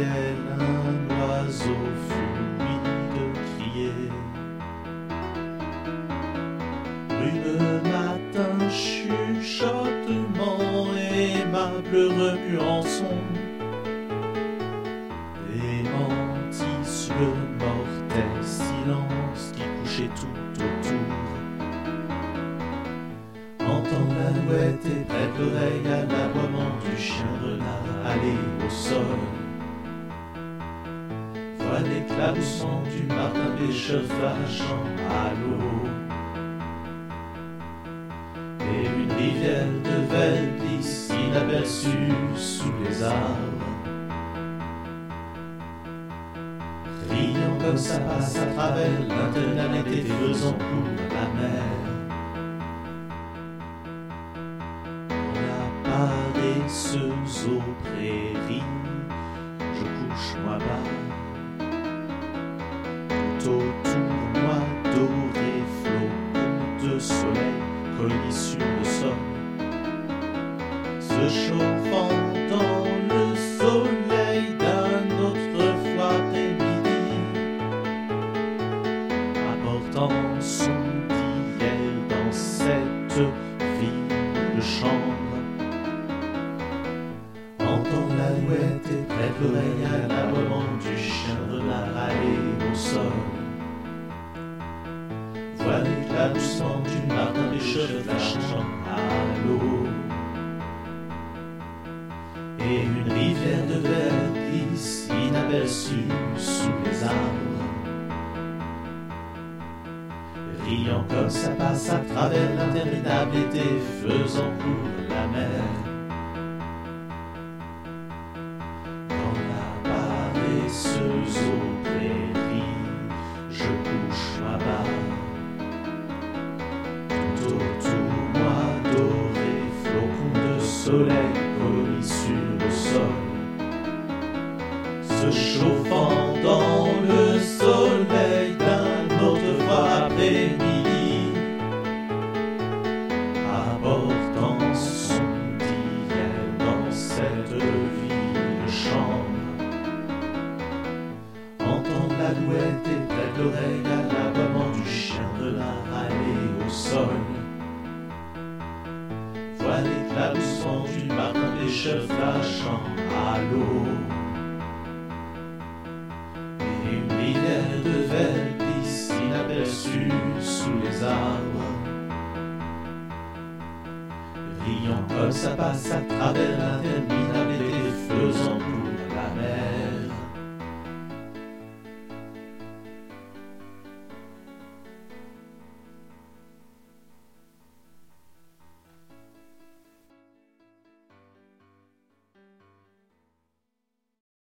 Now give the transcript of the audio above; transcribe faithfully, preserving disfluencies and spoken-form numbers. Quel un oiseau fumit de crier. Brune matin chuchotement aimable remuant son et mentisse le mortel silence qui couchait tout autour. Entends l'alouette et prête l'oreille à l'aboiement du chien renard allé au sol. Voix l'éclaboussant du matin pêcheur flashant à l'eau. Et une rivière de verre glisse inaperçue sous les arbres. Riant comme ça passe à travers l'internet et faisant court la mer. On a paresseux aux prairies, je couche moi bas. Autour moi doré flot de soleil colis sur le sol, se chauffant dans le soleil d'un autre fois des midi, apportant son d'hier dans cette ville de chambre. Entends l'alouette et prête l'oreille à l'aboiement du chien renard allé au sol. Vois l'éclaboussement du matin pêcheur flashant à l'eau. Et une rivière de verre glisse inaperçue sous les arbres. Riant comme ça passe à travers l'interminable été faisant couler la mer. Dans la paresseuse eau prairie, je couche ma barre. Soleil colis sur le sol, se chauffant dans le soleil d'un autre après-midi, apportant son d'hier dans cette vie de chambre. Entendre l'alouette et prête l'oreille à l'aboiement du chien de la râler au sol. L'éclaboussement du matin pêcheur flashant à l'eau. Et une rivière de verre glisse inaperçue sous les arbres. Riant comme ça passe à travers l'interminable et faisant